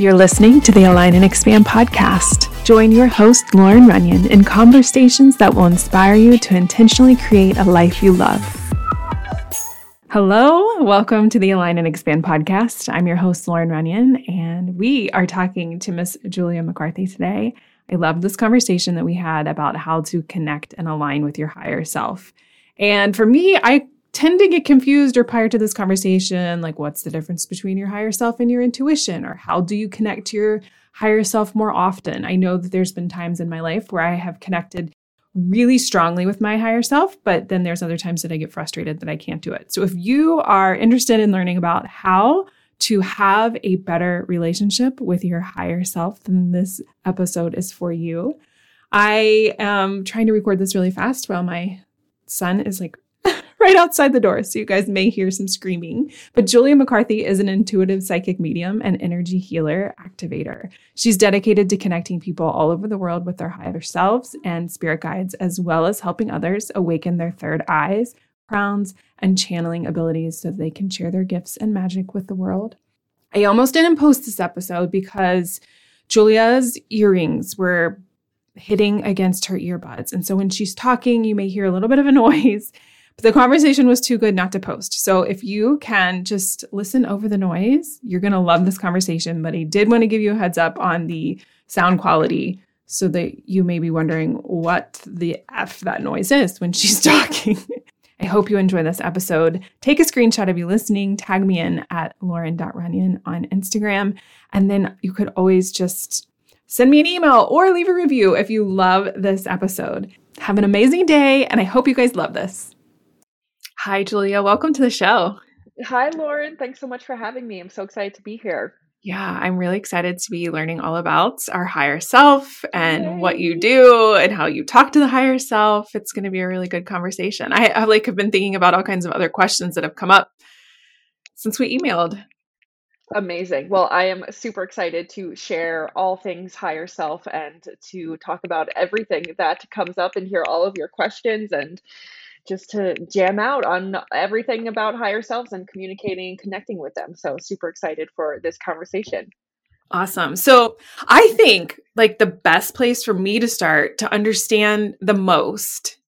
You're listening to the Align and Expand podcast. Join your host, Loren Runion, in conversations that will inspire you to intentionally create a life you love. Hello, welcome to the Align and Expand podcast. I'm your host, Loren Runion, and we are talking to Miss Julia McCarthy today. I loved this conversation that we had about how to connect and align with your higher self. And for me, I tend to get confused or prior to this conversation, like what's the difference between your higher self and your intuition, or how do you connect to your higher self more often? I know that there's been times in my life where I have connected really strongly with my higher self, but then there's other times that I get frustrated that I can't do it. So if you are interested in learning about how to have a better relationship with your higher self, then this episode is for you. I am trying to record this really fast while my son is like right outside the door, so you guys may hear some screaming. But Julia McCarthy is an intuitive psychic medium and energy healer activator. She's dedicated to connecting people all over the world with their higher selves and spirit guides, as well as helping others awaken their third eyes, crowns, and channeling abilities so they can share their gifts and magic with the world. I almost didn't post this episode because Julia's earrings were hitting against her earbuds. And so when she's talking, you may hear a little bit of a noise. The conversation was too good not to post. So if you can just listen over the noise, you're going to love this conversation. But I did want to give you a heads up on the sound quality so that you may be wondering what the F that noise is when she's talking. I hope you enjoy this episode. Take a screenshot of you listening. Tag me in at lauren.runyon on Instagram. And then you could always just send me an email or leave a review if you love this episode. Have an amazing day, and I hope you guys love this. Hi, Julia. Welcome to the show. Hi, Lauren. Thanks so much for having me. I'm so excited to be here. Yeah, I'm really excited to be learning all about our higher self and what you do and how you talk to the higher self. It's going to be a really good conversation. I like have been thinking about all kinds of other questions that have come up since we emailed. Amazing. Well, I am super excited to share all things higher self and to talk about everything that comes up and hear all of your questions and just to jam out on everything about higher selves and communicating and connecting with them. So super excited for this conversation. Awesome. So I think like the best place for me to start to understand the most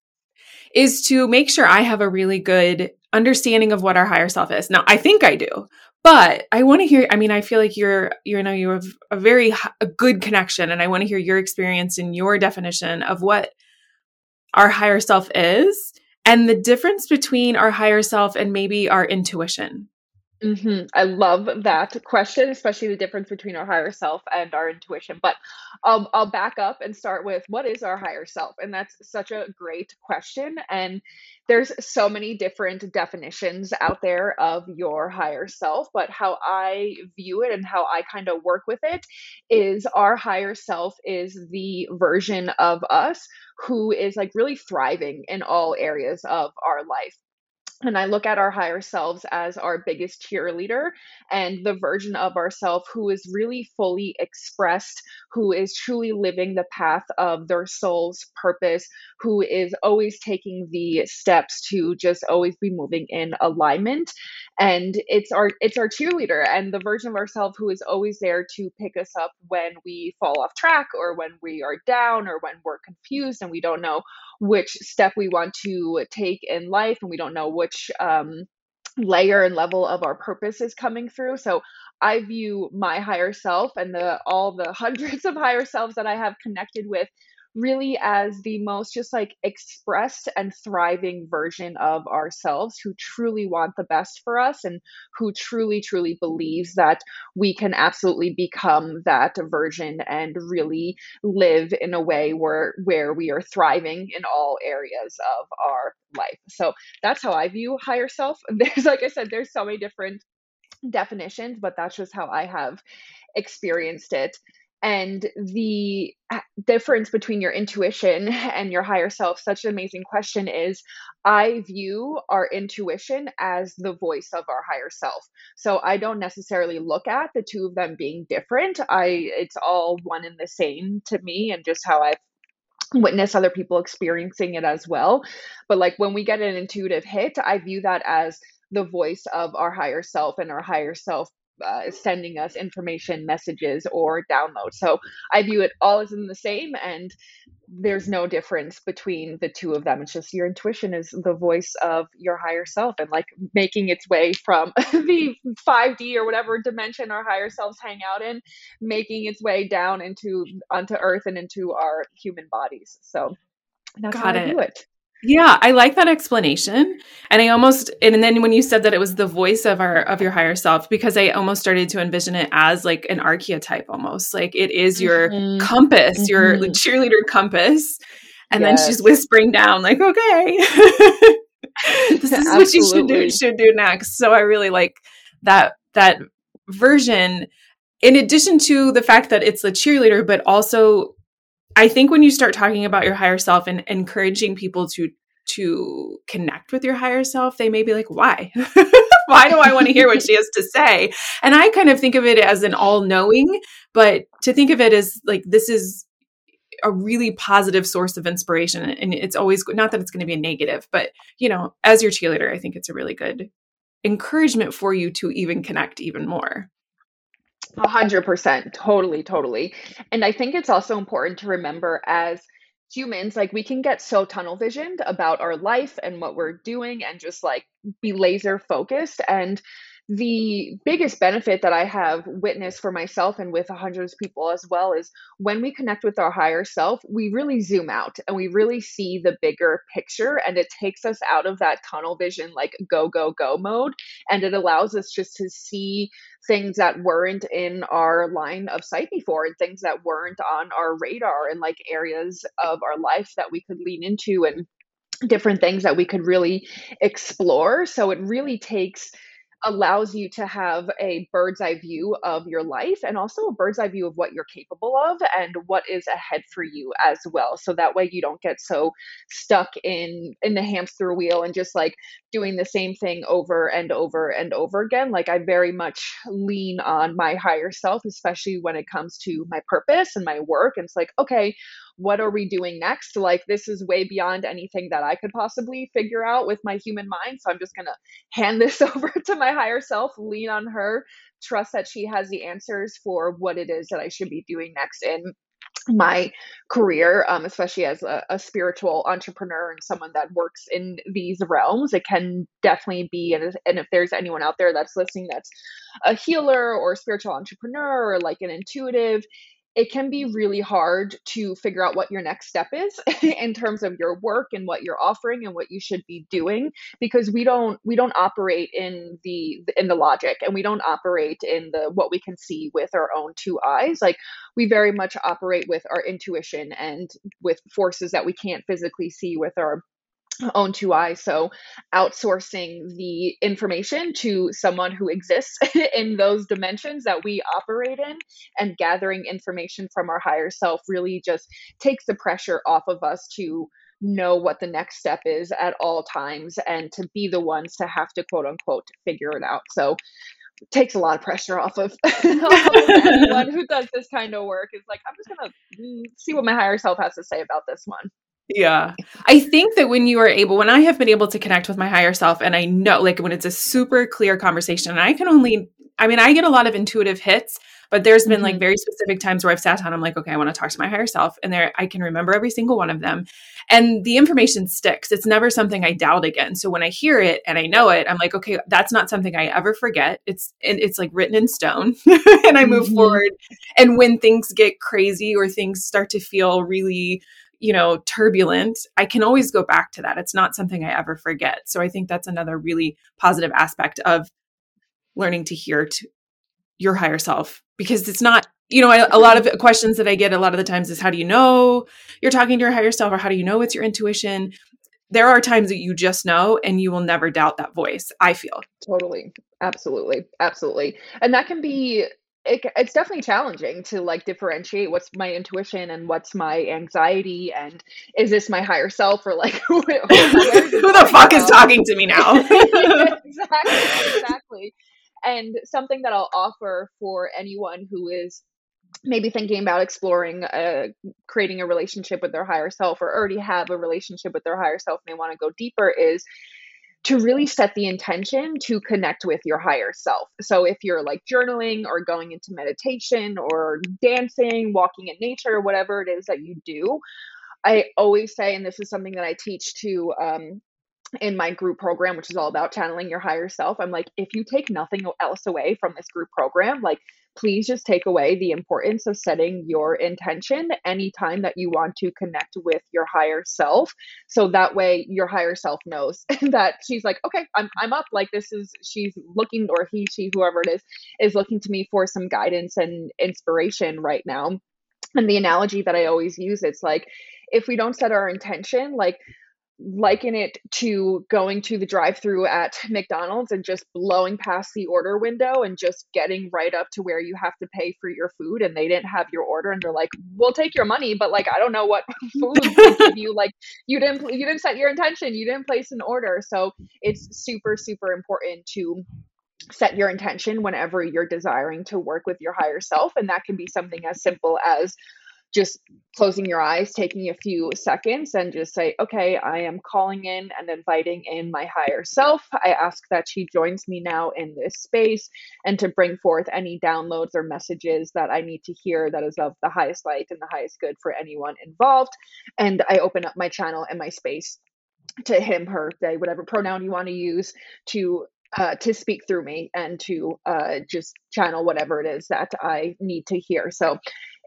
is to make sure I have a really good understanding of what our higher self is. Now, I think I do, but I want to hear, I mean, I feel like you have a very good connection, and I want to hear your experience and your definition of what our higher self is. And the difference between our higher self and maybe our intuition. Mm-hmm. I love that question, especially the difference between our higher self and our intuition. But I'll back up and start with what is our higher self? And that's such a great question. And there's so many different definitions out there of your higher self. But how I view it and how I kind of work with it is our higher self is the version of us who is like really thriving in all areas of our life. And I look at our higher selves as our biggest cheerleader and the version of ourself who is really fully expressed, who is truly living the path of their soul's purpose, who is always taking the steps to just always be moving in alignment. And it's our cheerleader and the version of ourselves who is always there to pick us up when we fall off track or when we are down or when we're confused and we don't know which step we want to take in life and we don't know which layer and level of our purpose is coming through. So I view my higher self and all the hundreds of higher selves that I have connected with really as the most just like expressed and thriving version of ourselves who truly want the best for us and who truly, truly believes that we can absolutely become that version and really live in a way where we are thriving in all areas of our life. So that's how I view higher self. There's, like I said, there's so many different definitions, but that's just how I have experienced it. And the difference between your intuition and your higher self, such an amazing question, is I view our intuition as the voice of our higher self. So I don't necessarily look at the two of them being different. It's all one and the same to me and just how I've witnessed other people experiencing it as well. But like when we get an intuitive hit, I view that as the voice of our higher self and our higher self sending us information, messages, or downloads. So I view it all as in the same, and there's no difference between the two of them. It's just your intuition is the voice of your higher self, and like making its way from the 5D or whatever dimension our higher selves hang out in, making its way down onto Earth and into our human bodies. So that's how I do it. Yeah, I like that explanation. And then when you said that it was the voice of your higher self, because I almost started to envision it as like an archetype almost. Like it is your compass, your like cheerleader compass. And then she's whispering down like, okay, this is what you should do next. So I really like that version, in addition to the fact that it's the cheerleader, but also I think when you start talking about your higher self and encouraging people to connect with your higher self, they may be like, why? Why do I want to hear what she has to say? And I kind of think of it as an all-knowing, but to think of it as like, this is a really positive source of inspiration. And it's always, not that it's going to be a negative, but you know, as your cheerleader, I think it's a really good encouragement for you to even connect even more. 100%. Totally. And I think it's also important to remember as humans, like we can get so tunnel visioned about our life and what we're doing and just like be laser focused. And the biggest benefit that I have witnessed for myself and with hundreds of people as well is when we connect with our higher self, we really zoom out and we really see the bigger picture, and it takes us out of that tunnel vision, like go mode. And it allows us just to see things that weren't in our line of sight before and things that weren't on our radar and like areas of our life that we could lean into and different things that we could really explore. So it really allows you to have a bird's eye view of your life and also a bird's eye view of what you're capable of and what is ahead for you as well. So that way you don't get so stuck in the hamster wheel and just like doing the same thing over and over and over again. Like I very much lean on my higher self, especially when it comes to my purpose and my work. And it's like, okay, what are we doing next? Like, this is way beyond anything that I could possibly figure out with my human mind. So I'm just going to hand this over to my higher self, lean on her, trust that she has the answers for what it is that I should be doing next in my career, especially as a spiritual entrepreneur and someone that works in these realms. It can definitely be, and if there's anyone out there that's listening that's a healer or a spiritual entrepreneur or like an intuitive, it can be really hard to figure out what your next step is in terms of your work and what you're offering and what you should be doing, because we don't operate in the logic, and we don't operate in the what we can see with our own two eyes. Like we very much operate with our intuition and with forces that we can't physically see with our own two eyes. So outsourcing the information to someone who exists in those dimensions that we operate in and gathering information from our higher self really just takes the pressure off of us to know what the next step is at all times and to be the ones to have to quote unquote figure it out. So it takes a lot of pressure off of anyone who does this kind of work. Is like, I'm just going to see what my higher self has to say about this one. Yeah. I think that when I have been able to connect with my higher self, and I know like when it's a super clear conversation, and I get a lot of intuitive hits, but there's been like very specific times where I've sat down, I'm like, okay, I want to talk to my higher self. And there, I can remember every single one of them. And the information sticks. It's never something I doubt again. So when I hear it and I know it, I'm like, okay, that's not something I ever forget. It's like written in stone and I move forward. And when things get crazy or things start to feel really, turbulent, I can always go back to that. It's not something I ever forget. So I think that's another really positive aspect of learning to hear to your higher self, because it's not, a lot of questions that I get a lot of the times is, how do you know you're talking to your higher self, or how do you know it's your intuition? There are times that you just know, and you will never doubt that voice, I feel. Totally. Absolutely. And that can be it's definitely challenging to like differentiate what's my intuition and what's my anxiety and is this my higher self or like who the fuck is talking to me now? Yeah, exactly. And something that I'll offer for anyone who is maybe thinking about exploring creating a relationship with their higher self or already have a relationship with their higher self and they want to go deeper is to really set the intention to connect with your higher self. So if you're like journaling or going into meditation or dancing, walking in nature, whatever it is that you do, I always say, and this is something that I teach to in my group program, which is all about channeling your higher self. I'm like, if you take nothing else away from this group program, like, please just take away the importance of setting your intention anytime that you want to connect with your higher self. So that way your higher self knows that she's like, okay, I'm up. Like, this is, she's looking, or he, she, whoever it is looking to me for some guidance and inspiration right now. And the analogy that I always use, it's like, if we don't set our intention, like, liken it to going to the drive-through at McDonald's and just blowing past the order window and just getting right up to where you have to pay for your food, and they didn't have your order, and they're like, "We'll take your money, but like, I don't know what food to give you. Like, you didn't set your intention, you didn't place an order." So it's super, super important to set your intention whenever you're desiring to work with your higher self, and that can be something as simple as just closing your eyes, taking a few seconds, and just say, okay, I am calling in and inviting in my higher self. I ask that she joins me now in this space and to bring forth any downloads or messages that I need to hear that is of the highest light and the highest good for anyone involved. And I open up my channel and my space to him, her, they, whatever pronoun you want to use, to speak through me and to just channel whatever it is that I need to hear. So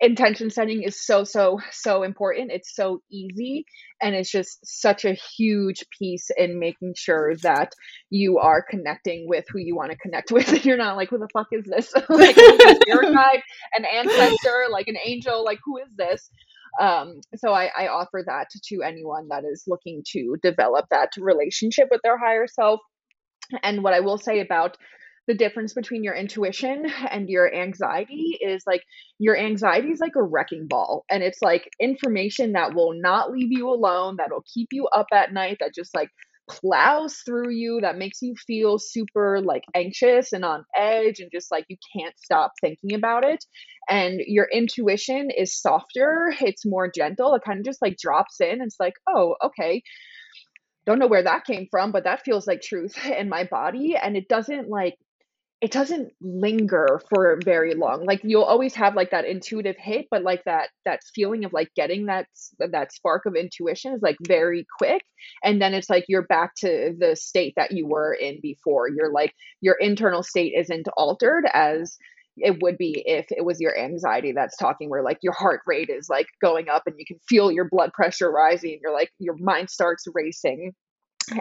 intention setting is so, so, so important. It's so easy. And it's just such a huge piece in making sure that you are connecting with who you want to connect with. And you're not like, who the fuck is this? Like, a spirit guide, an ancestor, like an angel, like, who is this? So I offer that to anyone that is looking to develop that relationship with their higher self. And what I will say about the difference between your intuition and your anxiety is, like, your anxiety is like a wrecking ball, and it's like information that will not leave you alone, that'll keep you up at night, that just like plows through you, that makes you feel super like anxious and on edge and just like you can't stop thinking about it. And your intuition is softer, it's more gentle, it kind of just like drops in, and it's like, oh, okay, don't know where that came from, but that feels like truth in my body. And it doesn't linger for very long. Like, you'll always have like that intuitive hit, but like that feeling of like getting that spark of intuition is like very quick. And then it's like, you're back to the state that you were in before. You're like, your internal state isn't altered as it would be if it was your anxiety that's talking, where like your heart rate is like going up and you can feel your blood pressure rising and you're like, your mind starts racing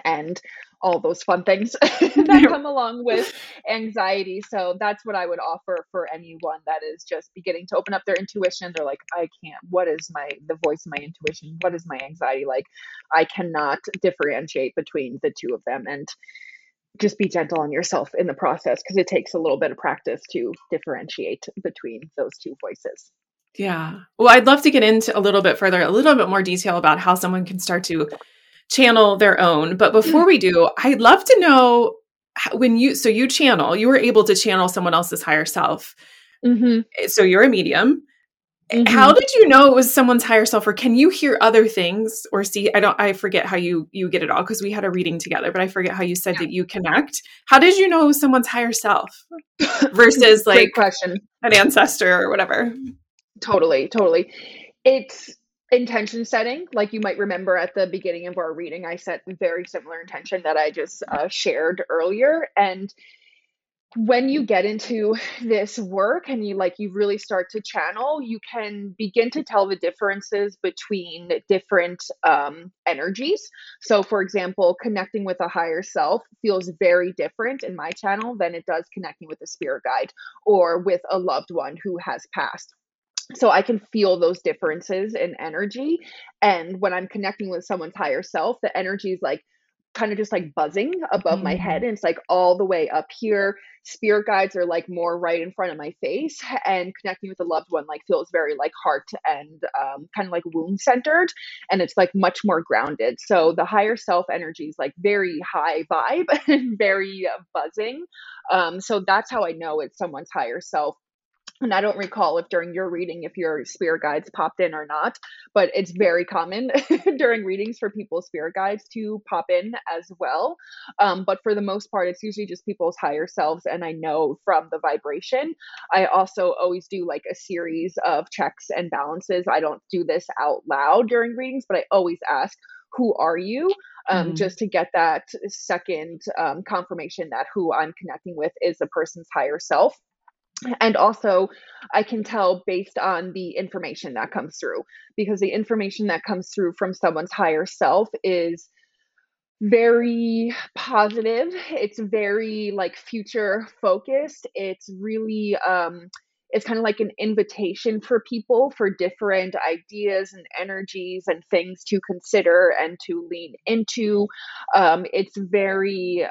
and all those fun things that come along with anxiety. So that's what I would offer for anyone that is just beginning to open up their intuition. They're like, I can't, what is the voice of my intuition? What is my anxiety? Like, I cannot differentiate between the two of them. And just be gentle on yourself in the process, because it takes a little bit of practice to differentiate between those two voices. Yeah. Well, I'd love to get into a little bit more detail about how someone can start to channel their own. But before we do, I'd love to know so you were able to channel someone else's higher self. Mm-hmm. So you're a medium. Mm-hmm. How did you know it was someone's higher self, or can you hear other things or see? I forget how you get it all, because we had a reading together, but I forget how you said that you connect. How did you know it was someone's higher self versus like an ancestor or whatever? Totally, totally. It's intention setting. Like, you might remember at the beginning of our reading, I set very similar intention that I just shared earlier. And when you get into this work and you really start to channel, you can begin to tell the differences between different energies. So, for example, connecting with a higher self feels very different in my channel than it does connecting with a spirit guide or with a loved one who has passed. So I can feel those differences in energy. And when I'm connecting with someone's higher self, the energy is like kind of just like buzzing above my head, and it's like all the way up here. Spirit guides are like more right in front of my face, and connecting with a loved one like feels very like heart and kind of like wound centered, and it's like much more grounded. So the higher self energy is like very high vibe and very buzzing. So that's how I know it's someone's higher self. And I don't recall if during your reading, if your spirit guides popped in or not, but it's very common during readings for people's spirit guides to pop in as well. But for the most part, it's usually just people's higher selves. And I know from the vibration, I also always do like a series of checks and balances. I don't do this out loud during readings, but I always ask, who are you? Just to get that second confirmation that who I'm connecting with is the person's higher self. And also, I can tell based on the information that comes through, because the information that comes through from someone's higher self is very positive. It's very like future focused. It's really, it's kind of like an invitation for people for different ideas and energies and things to consider and to lean into. It's very,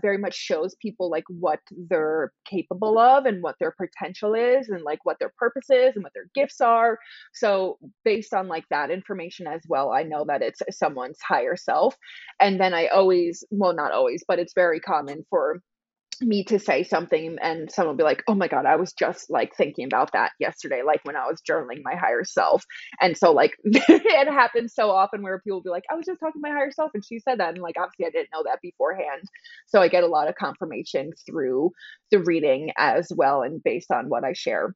very much shows people like what they're capable of and what their potential is and like what their purpose is and what their gifts are. So based on like that information as well, I know that it's someone's higher self. And then I always, well, not always, but it's very common for me to say something and someone will be like, oh my God, I was just like thinking about that yesterday, like when I was journaling my higher self. And so like it happens so often where people will be like, I was just talking to my higher self and she said that. And like, obviously I didn't know that beforehand. So I get a lot of confirmation through the reading as well. And based on what I share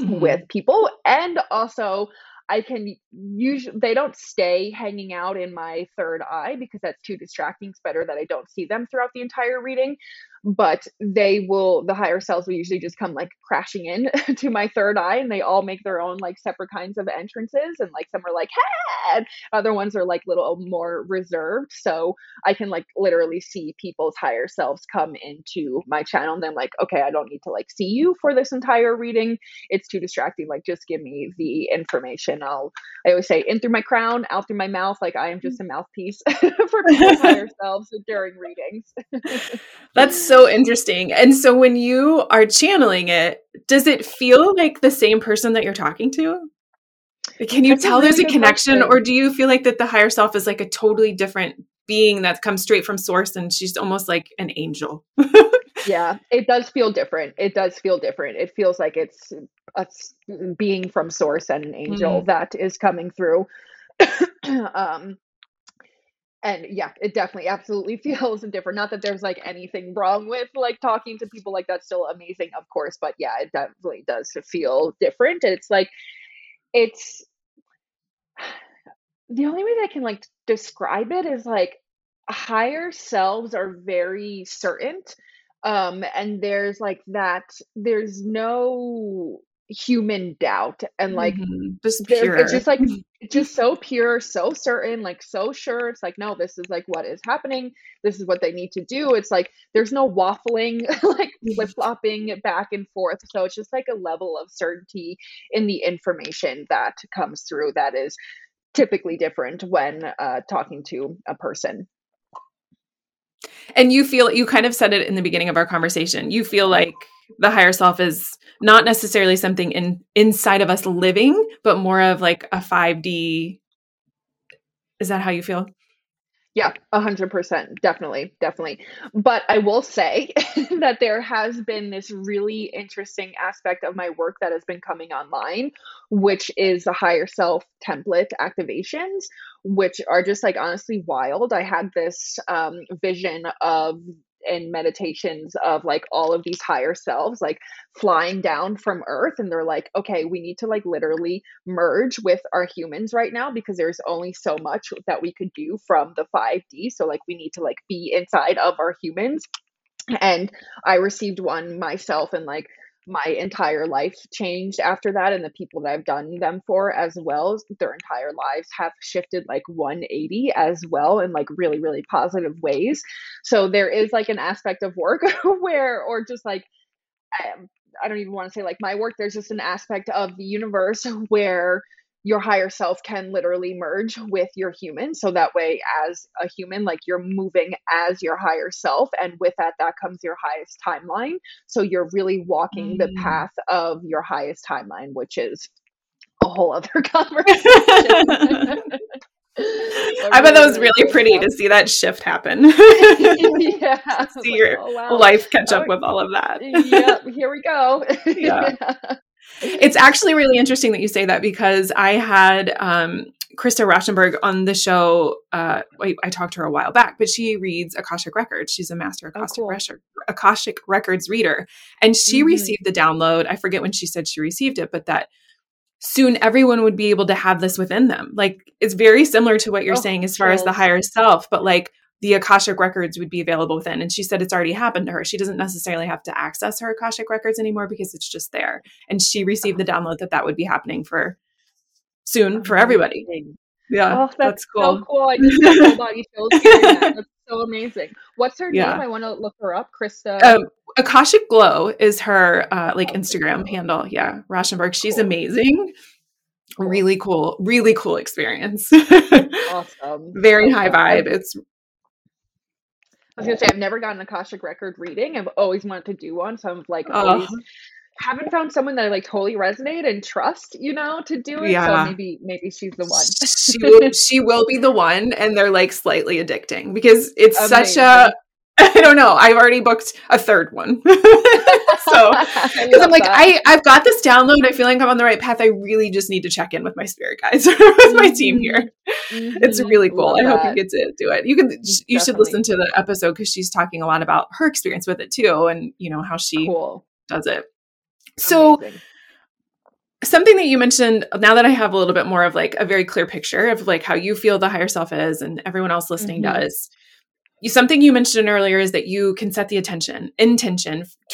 with people. And also I can usually, they don't stay hanging out in my third eye because that's too distracting. It's better that I don't see them throughout the entire reading, but they will, the higher selves will usually just come like crashing in to my third eye, and they all make their own like separate kinds of entrances. And like, some are like, hey, and other ones are like little more reserved. So I can like literally see people's higher selves come into my channel. And I'm like, okay, I don't need to like see you for this entire reading. It's too distracting. Like, just give me the information. I always say in through my crown, out through my mouth. Like I am just a mouthpiece for people's higher selves during readings. That's so interesting. And so when you are channeling it, does it feel like the same person that you're talking to? Can you tell there's a connection, or do you feel like that the higher self is like a totally different being that comes straight from source and she's almost like an angel? Yeah, it does feel different. It does feel different. It feels like it's a being from source and an angel that is coming through. And yeah, it definitely absolutely feels different. Not that there's like anything wrong with like talking to people, like that's still amazing, of course. But yeah, it definitely does feel different. And it's like, it's the only way that I can like describe it is like higher selves are very certain. And there's like that, there's no human doubt. And like, just pure. It's just like, just so pure, so certain, like so sure. It's like, no, this is like what is happening. This is what they need to do. It's like, there's no waffling, like flip-flopping back and forth. So it's just like a level of certainty in the information that comes through that is typically different when talking to a person. And you feel, you kind of said it in the beginning of our conversation, you feel like the higher self is not necessarily something inside of us living, but more of like a 5D. Is that how you feel? Yeah, 100%. Definitely. Definitely. But I will say that there has been this really interesting aspect of my work that has been coming online, which is the higher self template activations, which are just like honestly wild. I had this vision of in meditations of like all of these higher selves like flying down from earth, and they're like, okay, we need to like literally merge with our humans right now because there's only so much that we could do from the 5D. So like we need to like be inside of our humans. And I received one myself, and like my entire life changed after that. And the people that I've done them for as well, their entire lives have shifted like 180 as well in like really, really positive ways. So there is like an aspect of work where, or just like, I don't even want to say like my work, there's just an aspect of the universe where your higher self can literally merge with your human. So that way as a human, like you're moving as your higher self. And with that, that comes your highest timeline. So you're really walking the path of your highest timeline, which is a whole other conversation. I bet that was really pretty to see that shift happen. Yeah. See your life catch up with all of that. Yep, here we go. Yeah. It's actually really interesting that you say that, because I had Krista Rauschenberg on the show. I talked to her a while back, but she reads Akashic Records. She's a master Akashic Records reader. And she received the download. I forget when she said she received it, but that soon everyone would be able to have this within them. Like, it's very similar to what you're saying as far as the higher self, but like the Akashic Records would be available within. And she said it's already happened to her. She doesn't necessarily have to access her Akashic Records anymore because it's just there. And she received the download that would be happening for soon for everybody. Amazing. Yeah, that's cool. So cool. I just got full body chills hearing that. That's so amazing. What's her name? I want to look her up. Krista. Akashic Glow is her Instagram handle. Yeah, Rauschenberg. She's amazing. Cool. Really cool experience. Awesome. Very high vibe. I was going to say, I've never gotten an Akashic record reading. I've always wanted to do one. So I'm like, haven't found someone that I like totally resonate and trust, to do it. Yeah. So maybe she's the one. She will be the one. And they're like slightly addicting because it's amazing. I don't know. I've already booked a third one. So because I'm like, I've got this download. I feel like I'm on the right path. I really just need to check in with my spirit guides, with my team here. Mm-hmm. It's really cool. I hope you get to do it. You should listen to the episode because she's talking a lot about her experience with it too, and how she does it. So amazing. Something that you mentioned, now that I have a little bit more of like a very clear picture of like how you feel the higher self is and everyone else listening does. Something you mentioned earlier is that you can set the intention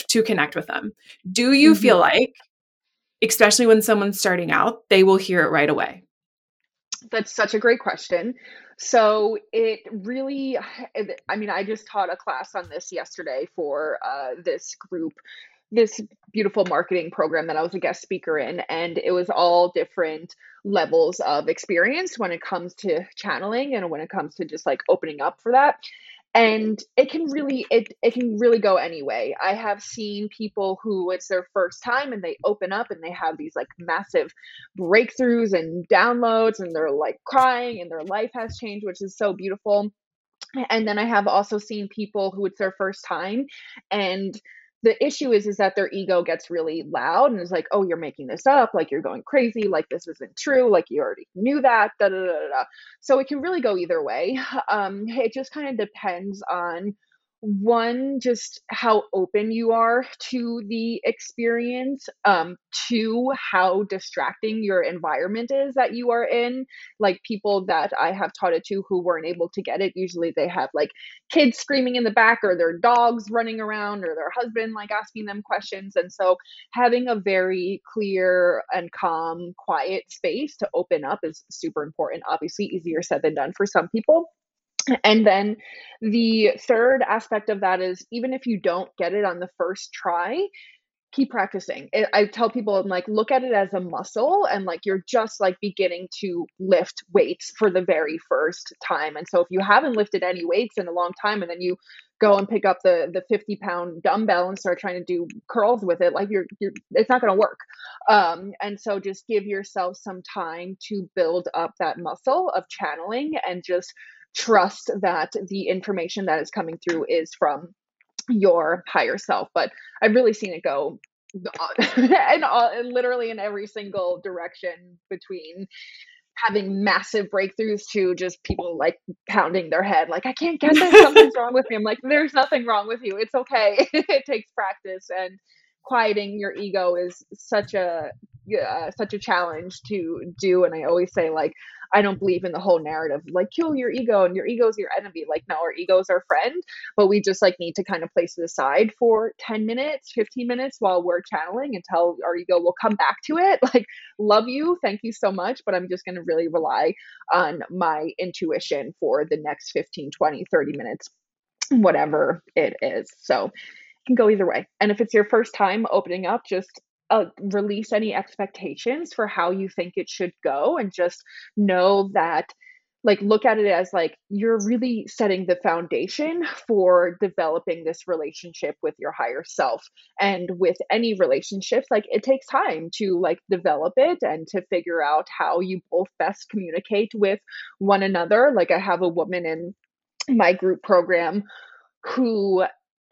to connect with them. Do you feel like, especially when someone's starting out, they will hear it right away? That's such a great question. So it really, I just taught a class on this yesterday for this group, this beautiful marketing program that I was a guest speaker in, and it was all different levels of experience when it comes to channeling and when it comes to just like opening up for that. And it can really go any way. I have seen people who it's their first time and they open up and they have these like massive breakthroughs and downloads and they're like crying and their life has changed, which is so beautiful. And then I have also seen people who it's their first time, and the issue is that their ego gets really loud and is like, oh, you're making this up. Like, you're going crazy. Like, this isn't true. Like, you already knew that. Da, da, da, da. So it can really go either way. It just kind of depends on, one, just how open you are to the experience, two, how distracting your environment is that you are in. Like, people that I have taught it to who weren't able to get it, usually they have like kids screaming in the back or their dogs running around or their husband like asking them questions. And so having a very clear and calm, quiet space to open up is super important. Obviously, easier said than done for some people. And then the third aspect of that is, even if you don't get it on the first try, keep practicing. I tell people, I'm like, look at it as a muscle, and like you're just like beginning to lift weights for the very first time. And so if you haven't lifted any weights in a long time and then you go and pick up the 50-pound dumbbell and start trying to do curls with it, like you're it's not going to work. And so just give yourself some time to build up that muscle of channeling and just trust that the information that is coming through is from your higher self. But I've really seen it go and literally in every single direction, between having massive breakthroughs to just people like pounding their head like, I can't get this, something's wrong with me. I'm like, there's nothing wrong with you, it's okay. It takes practice, and quieting your ego is such a challenge to do. And I always say, like, I don't believe in the whole narrative, like kill your ego and your ego's your enemy. Like, no, our ego's our friend, but we just like need to kind of place it aside for 10 minutes, 15 minutes while we're channeling, until our ego will come back to it. Like, love you, thank you so much, but I'm just going to really rely on my intuition for the next 15, 20, 30 minutes, whatever it is. So it can go either way. And if it's your first time opening up, just release any expectations for how you think it should go, and just know that, like, look at it as like you're really setting the foundation for developing this relationship with your higher self. And with any relationships, like, it takes time to like develop it and to figure out how you both best communicate with one another. Like, I have a woman in my group program who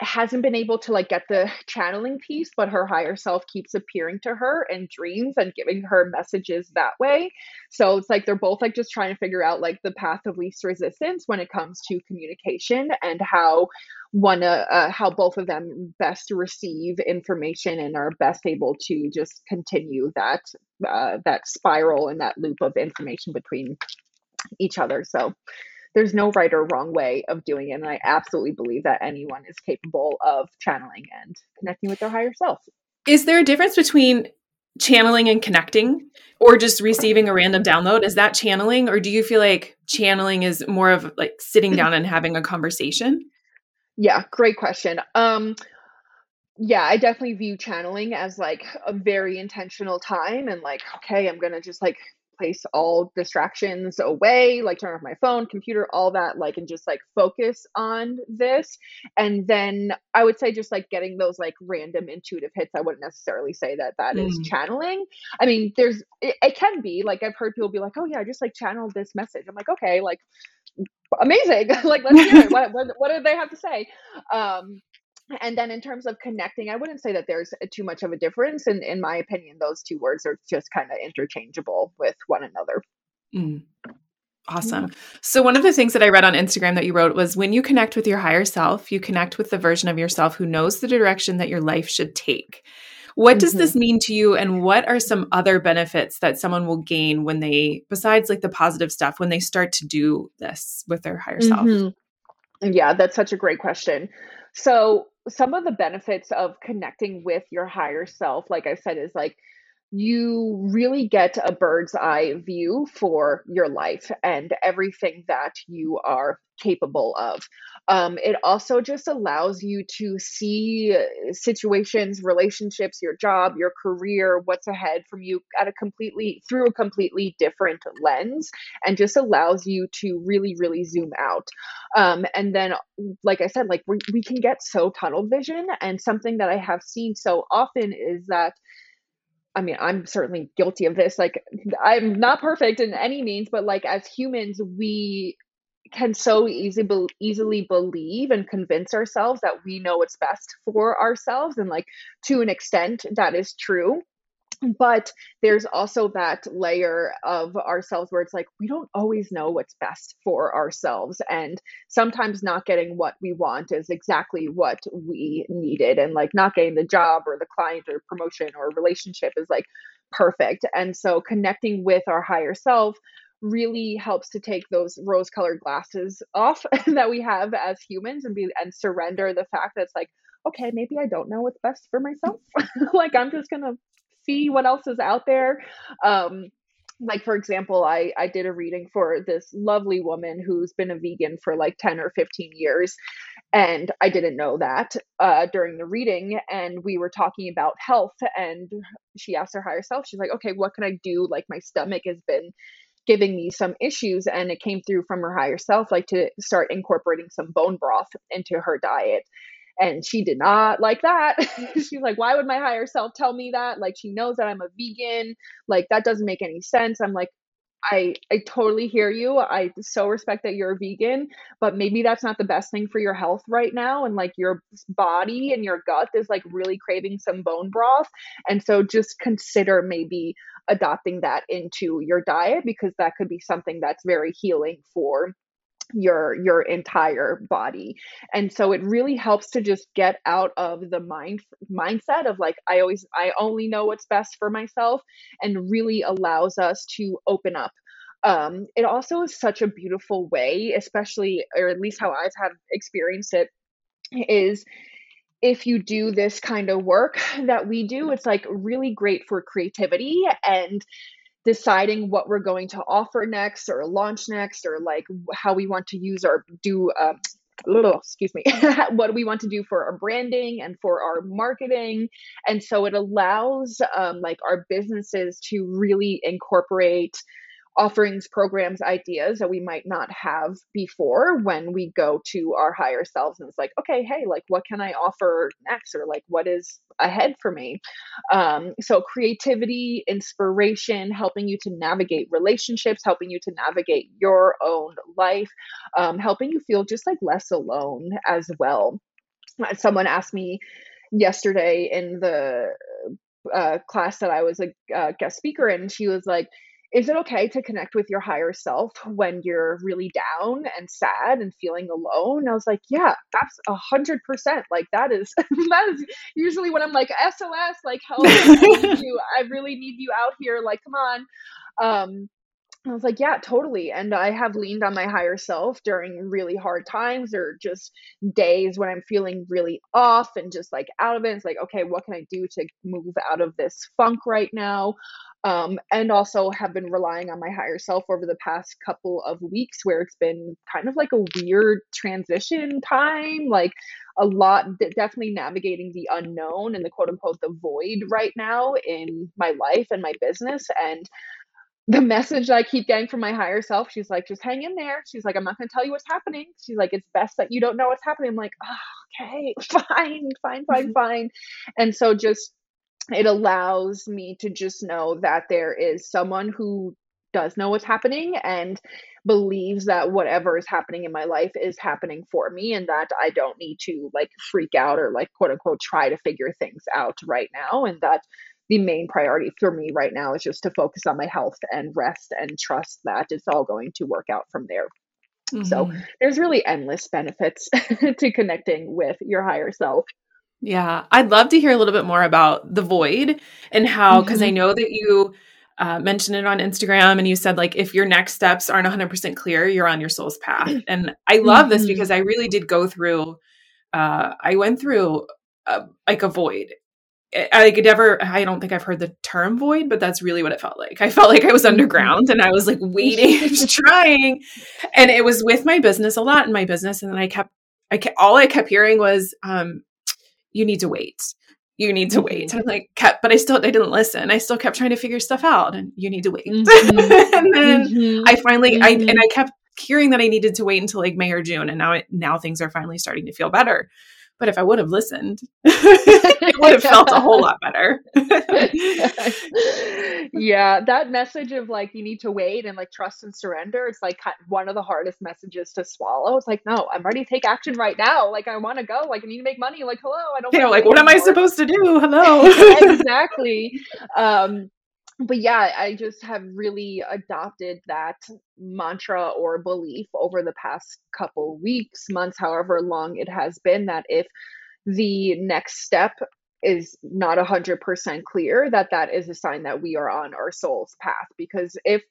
hasn't been able to like get the channeling piece, but her higher self keeps appearing to her in dreams and giving her messages that way. So it's like they're both like just trying to figure out like the path of least resistance when it comes to communication and how both of them best receive information and are best able to just continue that spiral and that loop of information between each other. So there's no right or wrong way of doing it. And I absolutely believe that anyone is capable of channeling and connecting with their higher self. Is there a difference between channeling and connecting, or just receiving a random download? Is that channeling? Or do you feel like channeling is more of like sitting down and having a conversation? Yeah, great question. Yeah, I definitely view channeling as like a very intentional time and like, okay, I'm going to just like place all distractions away, like turn off my phone, computer, all that, like, and just like focus on this. And then I would say just like getting those like random intuitive hits. I wouldn't necessarily say that is channeling. I mean, it can be like, I've heard people be like, oh yeah, I just like channeled this message. I'm like, okay, like amazing. Like, let's hear it. What do they have to say? And then in terms of connecting, I wouldn't say that there's too much of a difference. And in my opinion, those two words are just kind of interchangeable with one another. Mm. Awesome. Yeah. So one of the things that I read on Instagram that you wrote was, when you connect with your higher self, you connect with the version of yourself who knows the direction that your life should take. What does this mean to you? And what are some other benefits that someone will gain when they, besides like the positive stuff, when they start to do this with their higher self? Yeah, that's such a great question. So some of the benefits of connecting with your higher self, like I said, is like you really get a bird's eye view for your life and everything that you are capable of. It also just allows you to see situations, relationships, your job, your career, what's ahead from you through a completely different lens, and just allows you to really, really zoom out. And then, like I said, like we can get so tunnel vision. And something that I have seen so often is that, I mean, I'm certainly guilty of this. Like, I'm not perfect in any means, but like as humans, we can so easily believe and convince ourselves that we know what's best for ourselves. And like, to an extent, that is true. But there's also that layer of ourselves where it's like, we don't always know what's best for ourselves. And sometimes not getting what we want is exactly what we needed. And like not getting the job or the client or promotion or relationship is like perfect. And so connecting with our higher self really helps to take those rose-colored glasses off that we have as humans and surrender the fact that it's like, okay, maybe I don't know what's best for myself. Like, I'm just going to see what else is out there. Like, for example, I did a reading for this lovely woman who's been a vegan for like 10 or 15 years. And I didn't know that during the reading. And we were talking about health, and she asked her higher self, she's like, okay, what can I do? Like, my stomach has been giving me some issues. And it came through from her higher self, like to start incorporating some bone broth into her diet. And she did not like that. She's like, why would my higher self tell me that? Like, she knows that I'm a vegan. Like, that doesn't make any sense. I'm like, I totally hear you. I so respect that you're a vegan, but maybe that's not the best thing for your health right now. And like, your body and your gut is like really craving some bone broth. And so just consider maybe adopting that into your diet, because that could be something that's very healing for your entire body. And so it really helps to just get out of the mindset of like, I only know what's best for myself, and really allows us to open up. It also is such a beautiful way, especially, or at least how I've had experienced it, is if you do this kind of work that we do, it's like really great for creativity and deciding what we're going to offer next or launch next, or like how we want to use or do, what we want to do for our branding and for our marketing. And so it allows like our businesses to really incorporate offerings, programs, ideas that we might not have before when we go to our higher selves. And it's like, okay, hey, like, what can I offer next? Or like, what is ahead for me? So creativity, inspiration, helping you to navigate relationships, helping you to navigate your own life, helping you feel just like less alone as well. Someone asked me yesterday in the class that I was a guest speaker in, she was like, is it okay to connect with your higher self when you're really down and sad and feeling alone? I was like, yeah, that's 100%. Like that is usually when I'm like, SOS, like, help, I really need you out here. Like, come on. I was like, yeah, totally. And I have leaned on my higher self during really hard times or just days when I'm feeling really off and just like out of it. It's like, okay, what can I do to move out of this funk right now? And also have been relying on my higher self over the past couple of weeks where it's been kind of like a weird transition time, like a lot, definitely navigating the unknown and the quote unquote, the void right now in my life and my business. And the message that I keep getting from my higher self, she's like, just hang in there. She's like, I'm not going to tell you what's happening. She's like, it's best that you don't know what's happening. I'm like, oh, okay, fine. And so just, it allows me to just know that there is someone who does know what's happening and believes that whatever is happening in my life is happening for me and that I don't need to like freak out or like quote unquote, try to figure things out right now. And that the main priority for me right now is just to focus on my health and rest and trust that it's all going to work out from there. Mm-hmm. So there's really endless benefits to connecting with your higher self. Yeah. I'd love to hear a little bit more about the void and how, because I know that you mentioned it on Instagram and you said like, if your next steps aren't 100% clear, you're on your soul's path. And I love this because I really did go through, I went through like a void. I don't think I've heard the term void, but that's really what it felt like. I felt like I was underground and I was like waiting, trying. And it was with my business a lot in my business. And then I kept hearing was, you need to wait. You need to wait. And I'm like, I didn't listen. I still kept trying to figure stuff out and you need to wait. And then I finally, I kept hearing that I needed to wait until like May or June. And now things are finally starting to feel better. But if I would have listened, it would have felt a whole lot better. Yeah. That message of like, you need to wait and like trust and surrender. It's like one of the hardest messages to swallow. It's like, no, I'm ready to take action right now. Like I want to go, like I need to make money. Like, hello. What am I supposed to do? Hello. Exactly. But yeah, I just have really adopted that mantra or belief over the past couple weeks, months, however long it has been, that if the next step is not 100% clear, that is a sign that we are on our soul's path. Because if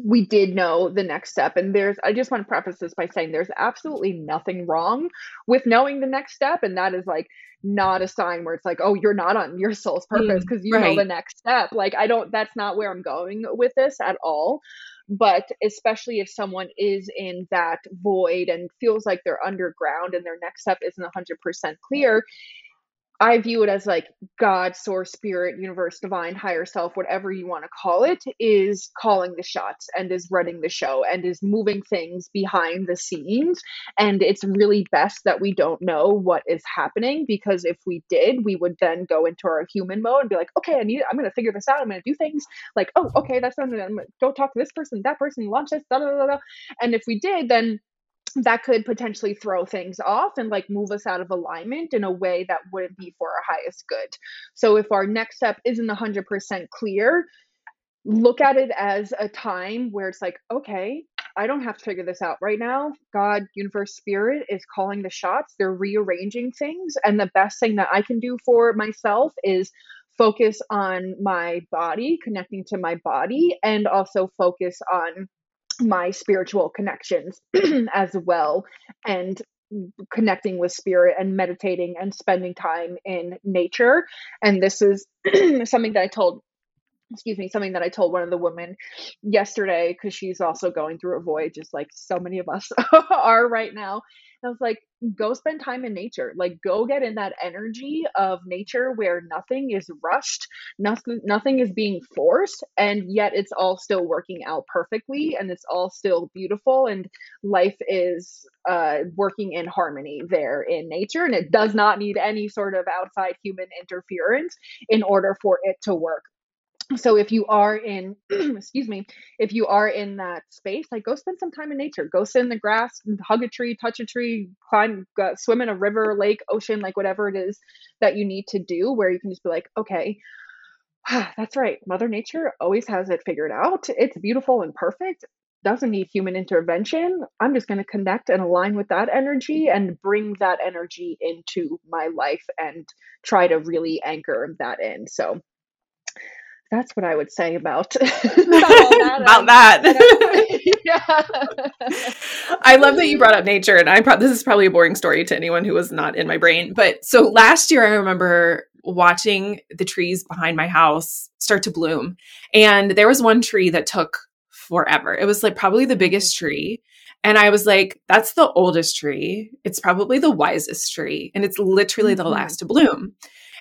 we did know the next step, and I just want to preface this by saying there's absolutely nothing wrong with knowing the next step. And that is like not a sign where it's like, oh, you're not on your soul's purpose because you know the next step. Like, that's not where I'm going with this at all. But especially if someone is in that void and feels like they're underground and their next step isn't 100% clear, I view it as like God, source, spirit, universe, divine, higher self, whatever you want to call it, is calling the shots and is running the show and is moving things behind the scenes. And it's really best that we don't know what is happening, because if we did, we would then go into our human mode and be like, okay, I'm going to figure this out. I'm going to do things like, oh, okay, that's something. I'm going to go talk to this person, that person, launch this, da da da da. And if we did, then that could potentially throw things off and like move us out of alignment in a way that wouldn't be for our highest good. So if our next step isn't 100% clear, look at it as a time where it's like, okay, I don't have to figure this out right now. God, universe, spirit is calling the shots. They're rearranging things. And the best thing that I can do for myself is focus on my body, connecting to my body, and also focus on my spiritual connections as well, and connecting with spirit and meditating and spending time in nature. And this is something that I told one of the women yesterday, because she's also going through a void, just like so many of us are right now. And I was like, go spend time in nature, like go get in that energy of nature where nothing is rushed, nothing is being forced, and yet it's all still working out perfectly and it's all still beautiful and life is working in harmony there in nature, and it does not need any sort of outside human interference in order for it to work. So if you are in, excuse me, if you are in that space, like go spend some time in nature, go sit in the grass, hug a tree, touch a tree, climb, swim in a river, lake, ocean, like whatever it is that you need to do, where you can just be like, okay, that's right. Mother Nature always has it figured out. It's beautiful and perfect. Doesn't need human intervention. I'm just going to connect and align with that energy and bring that energy into my life and try to really anchor that in. So that's what I would say about that. Yeah. I love that you brought up nature, and this is probably a boring story to anyone who was not in my brain. But so last year, I remember watching the trees behind my house start to bloom, and there was one tree that took forever. It was like probably the biggest tree. And I was like, that's the oldest tree. It's probably the wisest tree. And it's literally the last to bloom.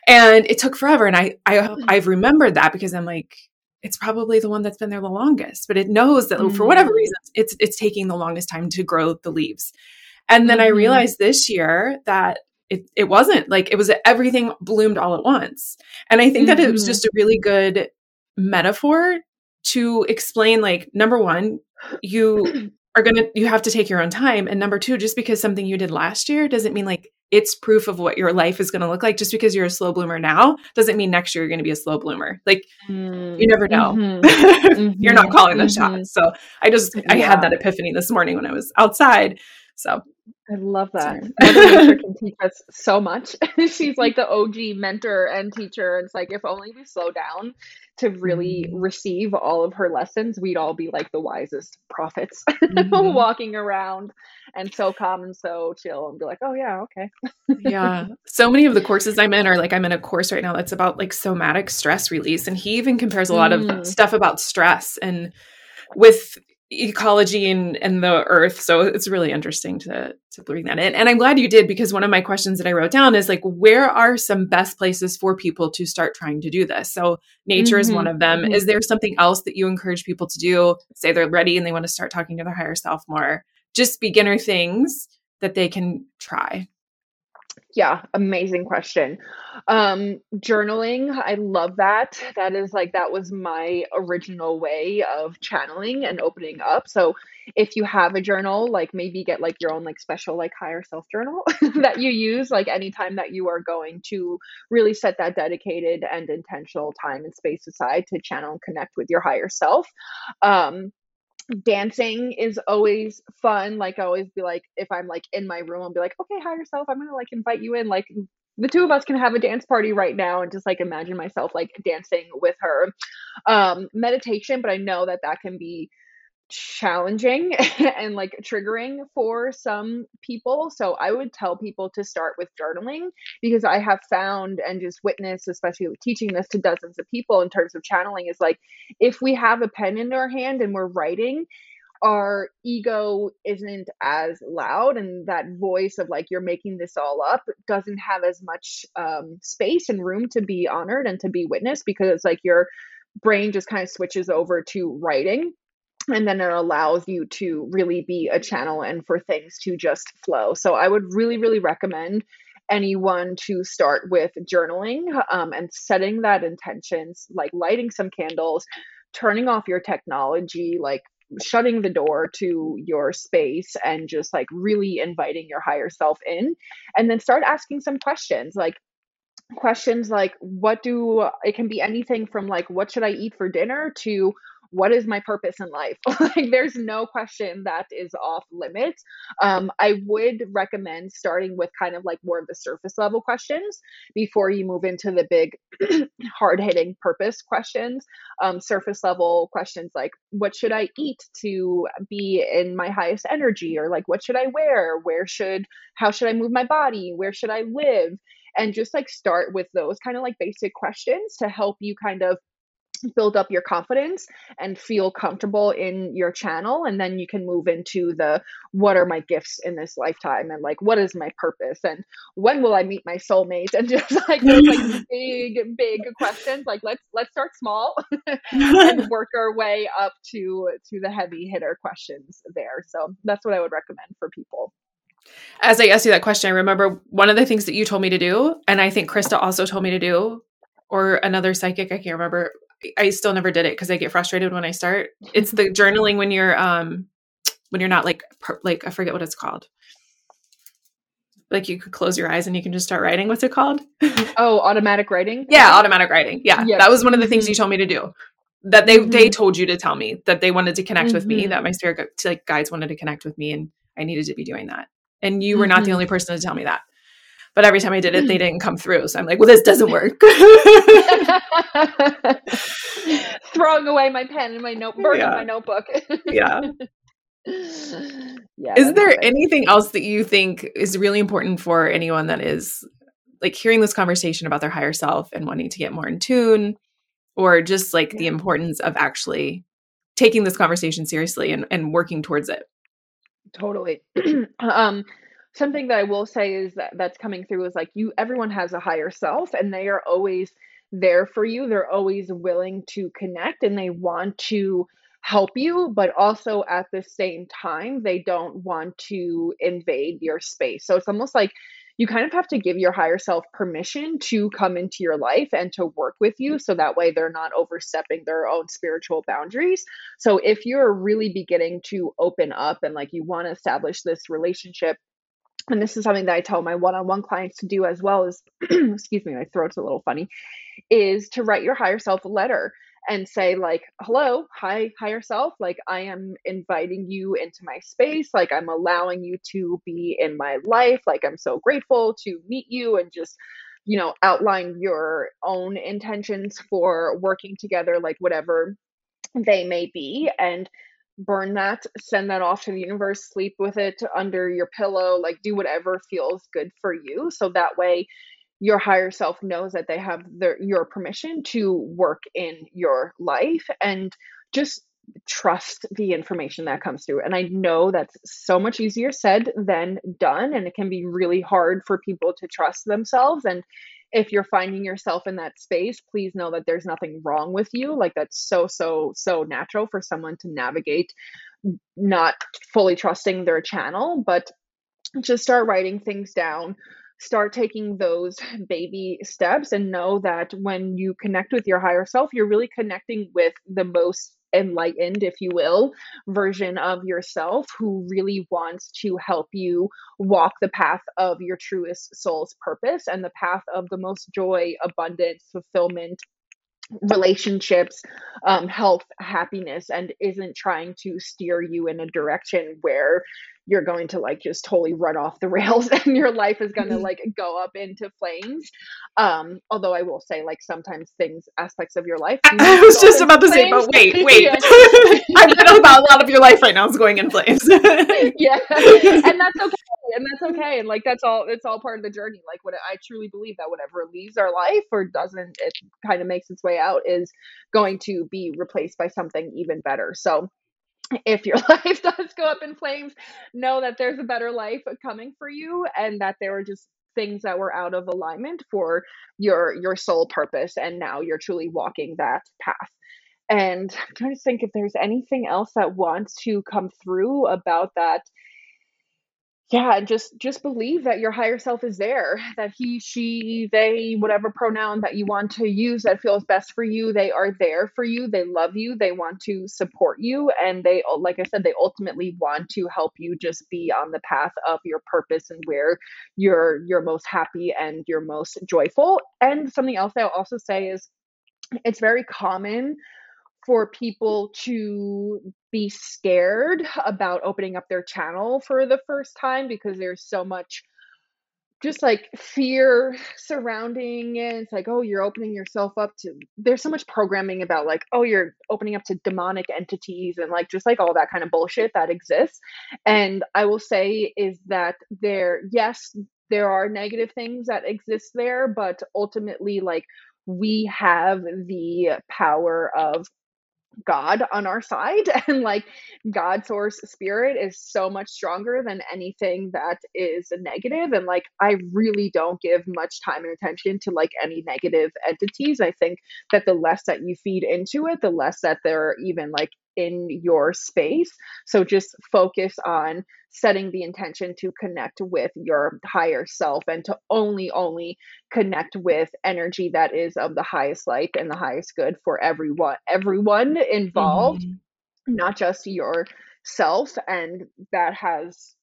And it took forever. And I've remembered that because I'm like, it's probably the one that's been there the longest, but it knows that for whatever reason, it's taking the longest time to grow the leaves. And then I realized this year that it wasn't like, it was everything bloomed all at once. And I think that it was just a really good metaphor to explain, like, number one, you have to take your own time. And number two, just because something you did last year doesn't mean like it's proof of what your life is going to look like. Just because you're a slow bloomer now doesn't mean next year you're going to be a slow bloomer. Like you never know. You're not calling the shots. So I had that epiphany this morning when I was outside. So I love that. Nature can teach us so much. She's like the OG mentor and teacher. It's like, if only we slow down to really receive all of her lessons, we'd all be like the wisest prophets walking around and so calm and so chill and be like, oh yeah, okay. Yeah. So many of the courses I'm in are like, I'm in a course right now that's about like somatic stress release. And he even compares a lot of stuff about stress and with ecology and the earth. So it's really interesting to bring that in. And I'm glad you did, because one of my questions that I wrote down is like, where are some best places for people to start trying to do this? So nature is one of them. Is there something else that you encourage people to do? Say they're ready and they want to start talking to their higher self more, just beginner things that they can try. Yeah. Amazing question. Journaling. I love that. That was my original way of channeling and opening up. So if you have a journal, like maybe get like your own like special, like higher self journal that you use, like anytime that you are going to really set that dedicated and intentional time and space aside to channel and connect with your higher self. Dancing is always fun. Like I always be like, if I'm like in my room, I'll be like, okay, higher self, I'm gonna like invite you in. Like the two of us can have a dance party right now and just like imagine myself like dancing with her. Meditation, but I know that can be challenging and like triggering for some people. So I would tell people to start with journaling, because I have found and just witnessed, especially with teaching this to dozens of people in terms of channeling, is like, if we have a pen in our hand and we're writing, our ego isn't as loud, and that voice of like, you're making this all up, doesn't have as much space and room to be honored and to be witnessed, because it's like your brain just kind of switches over to writing. And then it allows you to really be a channel and for things to just flow. So I would really, really recommend anyone to start with journaling and setting that intentions, like lighting some candles, turning off your technology, like shutting the door to your space and just like really inviting your higher self in. And then start asking some questions, like it can be anything from like, what should I eat for dinner, to what is my purpose in life? Like, there's no question that is off limits. I would recommend starting with kind of like more of the surface level questions before you move into the big hard hitting purpose questions. Surface level questions like, what should I eat to be in my highest energy? Or like, what should I wear? How should I move my body? Where should I live? And just like start with those kind of like basic questions to help you kind of build up your confidence and feel comfortable in your channel. And then you can move into the, what are my gifts in this lifetime? And like, what is my purpose? And when will I meet my soulmate? And just like those like big questions. Like let's start small and work our way up to the heavy hitter questions there. So that's what I would recommend for people. As I asked you that question, I remember one of the things that you told me to do, and I think Krista also told me to do, or another psychic, I can't remember, I still never did it because I get frustrated when I start. It's the journaling when you're not like I forget what it's called. Like you could close your eyes and you can just start writing. What's it called? Oh, automatic writing. Yeah. Automatic writing. Yeah. Yep. That was one of the things you told me to do, that they told you to tell me that they wanted to connect with me, that my spirit guides wanted to connect with me. And I needed to be doing that. And you were not the only person to tell me that. But every time I did it, they didn't come through. So I'm like, well, this doesn't work. Throwing away my pen and my notebook, burning my notebook. Yeah. Is there anything else that you think is really important for anyone that is like hearing this conversation about their higher self and wanting to get more in tune, or just like the importance of actually taking this conversation seriously and working towards it? Totally. Something that I will say is that's coming through is like everyone has a higher self, and they are always there for you. They're always willing to connect and they want to help you, but also at the same time, they don't want to invade your space. So it's almost like you kind of have to give your higher self permission to come into your life and to work with you. So that way they're not overstepping their own spiritual boundaries. So if you're really beginning to open up and like you want to establish this relationship, and this is something that I tell my one-on-one clients to do as well, is, excuse me, my throat's a little funny, is to write your higher self a letter and say like, hello, hi, higher self. Like I am inviting you into my space. Like I'm allowing you to be in my life. Like I'm so grateful to meet you, and just, you know, outline your own intentions for working together, like whatever they may be. And burn that, send that off to the universe, sleep with it under your pillow, like do whatever feels good for you. So that way your higher self knows that they have your permission to work in your life, and just trust the information that comes through. And I know that's so much easier said than done. And it can be really hard for people to trust themselves. And if you're finding yourself in that space, please know that there's nothing wrong with you. Like that's so natural for someone to navigate, not fully trusting their channel, but just start writing things down, start taking those baby steps, and know that when you connect with your higher self, you're really connecting with the most enlightened, if you will, version of yourself, who really wants to help you walk the path of your truest soul's purpose and the path of the most joy, abundance, fulfillment, relationships, health, happiness, and isn't trying to steer you in a direction where you're going to like just totally run off the rails and your life is going to like go up into flames. Although I will say, like, sometimes aspects of your life. I was just about to say, but wait. I bet about a lot of your life right now is going in flames. Yeah. And that's okay. And like, it's all part of the journey. Like what I truly believe that whatever leaves our life or doesn't, it kind of makes its way out, is going to be replaced by something even better. So if your life does go up in flames, know that there's a better life coming for you, and that there were just things that were out of alignment for your soul purpose. And now you're truly walking that path. And I'm trying to think if there's anything else that wants to come through about that. Yeah, and just believe that your higher self is there, that he, she, they, whatever pronoun that you want to use that feels best for you, they are there for you, they love you, they want to support you, and they, like I said, they ultimately want to help you just be on the path of your purpose and where you're most happy and you're most joyful. And something else I'll also say is it's very common for people to be scared about opening up their channel for the first time, because there's so much just like fear surrounding it. It's like, oh, you're opening yourself up to, there's so much programming about like, oh, you're opening up to demonic entities and like, just like all that kind of bullshit that exists. And I will say is that there are negative things that exist there, but ultimately like we have the power of God on our side, and like God, source, spirit is so much stronger than anything that is negative. And like I really don't give much time and attention to like any negative entities. I think that the less that you feed into it, the less that they're even like in your space. So just focus on setting the intention to connect with your higher self and to only connect with energy that is of the highest light and the highest good for everyone involved, not just yourself. And that has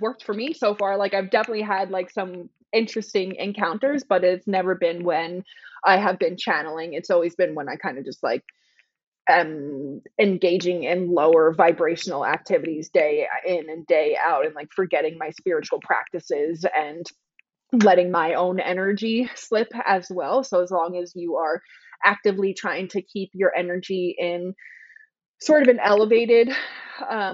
worked for me so far. Like, I've definitely had like some interesting encounters, but it's never been when I have been channeling. It's always been when I kind of just like engaging in lower vibrational activities day in and day out, and like forgetting my spiritual practices and letting my own energy slip as well. So as long as you are actively trying to keep your energy in sort of an elevated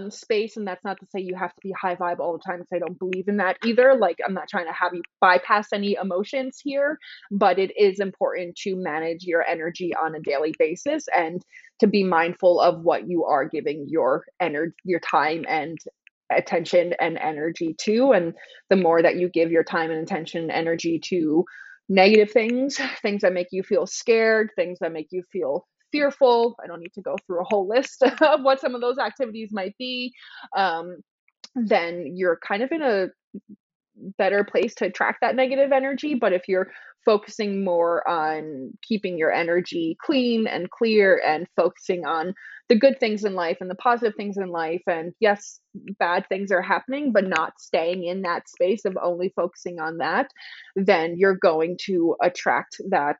space, and that's not to say you have to be high vibe all the time, because I don't believe in that either. Like, I'm not trying to have you bypass any emotions here, but it is important to manage your energy on a daily basis and to be mindful of what you are giving your energy, your time and attention and energy to. And the more that you give your time and attention and energy to negative things, things that make you feel scared, things that make you feel fearful. I don't need to go through a whole list of what some of those activities might be. Then you're kind of in a better place to attract that negative energy. But if you're focusing more on keeping your energy clean and clear and focusing on the good things in life and the positive things in life, and yes, bad things are happening, but not staying in that space of only focusing on that, then you're going to attract that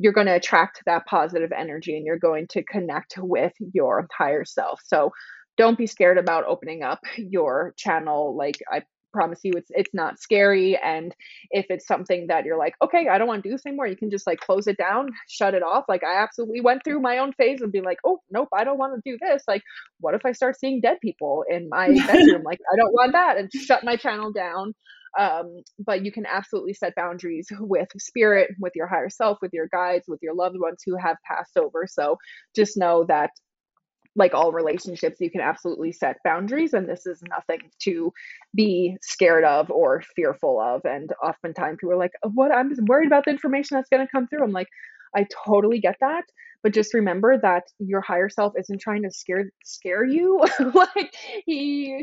you're going to attract that positive energy, and you're going to connect with your higher self. So don't be scared about opening up your channel. Like, I promise you, it's not scary. And if it's something that you're like, okay, I don't want to do this anymore, you can just like close it down, shut it off. Like, I absolutely went through my own phase and be like, oh nope, I don't want to do this. Like, what if I start seeing dead people in my bedroom? Like, I don't want that, and shut my channel down. But you can absolutely set boundaries with spirit, with your higher self, with your guides, with your loved ones who have passed over. So just know that, like all relationships, you can absolutely set boundaries, and this is nothing to be scared of or fearful of. And oftentimes people are like, oh, what? I'm just worried about the information that's going to come through. I'm like, I totally get that. But just remember that your higher self isn't trying to scare you. Like, they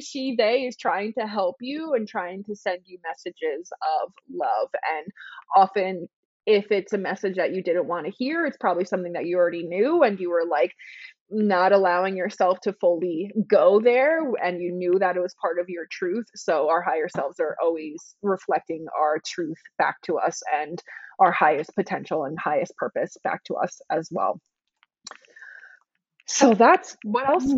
is trying to help you and trying to send you messages of love. And often, if it's a message that you didn't want to hear, it's probably something that you already knew, and you were like not allowing yourself to fully go there, and you knew that it was part of your truth. So our higher selves are always reflecting our truth back to us, and our highest potential and highest purpose back to us as well. So that's what else.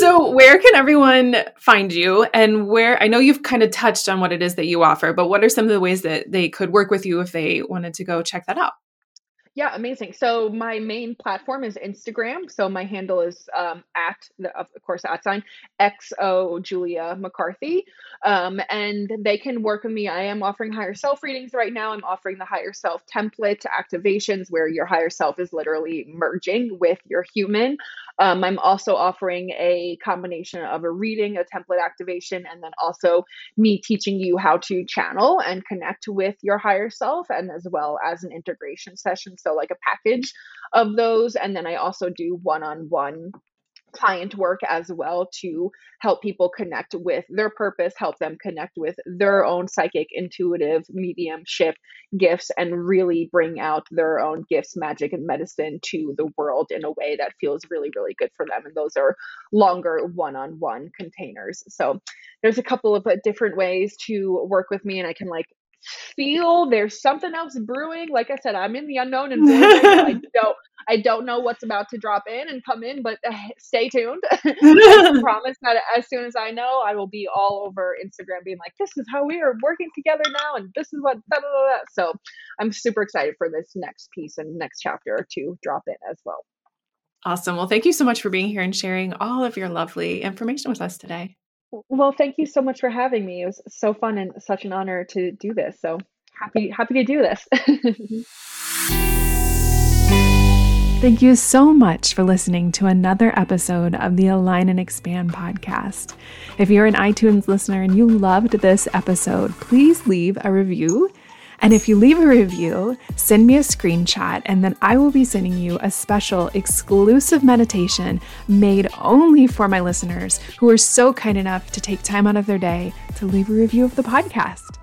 So where can everyone find you, and where, I know you've kind of touched on what it is that you offer, but what are some of the ways that they could work with you if they wanted to go check that out? Yeah, amazing. So my main platform is Instagram. So my handle is XO Julia McCarthy. And they can work with me. I am offering higher self readings right now. I'm offering the higher self template activations, where your higher self is literally merging with your human. I'm also offering a combination of a reading, a template activation, and then also me teaching you how to channel and connect with your higher self, and as well as an integration session. So like a package of those. And then I also do one-on-one client work as well to help people connect with their purpose, help them connect with their own psychic, intuitive, mediumship gifts, and really bring out their own gifts, magic, and medicine to the world in a way that feels really, really good for them. And those are longer one-on-one containers. So there's a couple of different ways to work with me, and I can like feel there's something else brewing. Like I said, I'm in the unknown, and I don't know what's about to drop in and come in, but stay tuned. I promise that as soon as I know, I will be all over Instagram being like, this is how we are working together now, and this is what . So I'm super excited for this next piece and next chapter to drop in as well. Awesome. Well, thank you so much for being here and sharing all of your lovely information with us today. Well, thank you so much for having me. It was so fun and such an honor to do this. So happy to do this. Thank you so much for listening to another episode of the Align and Expand podcast. If you're an iTunes listener and you loved this episode, please leave a review. And if you leave a review, send me a screenshot, and then I will be sending you a special exclusive meditation made only for my listeners who are so kind enough to take time out of their day to leave a review of the podcast.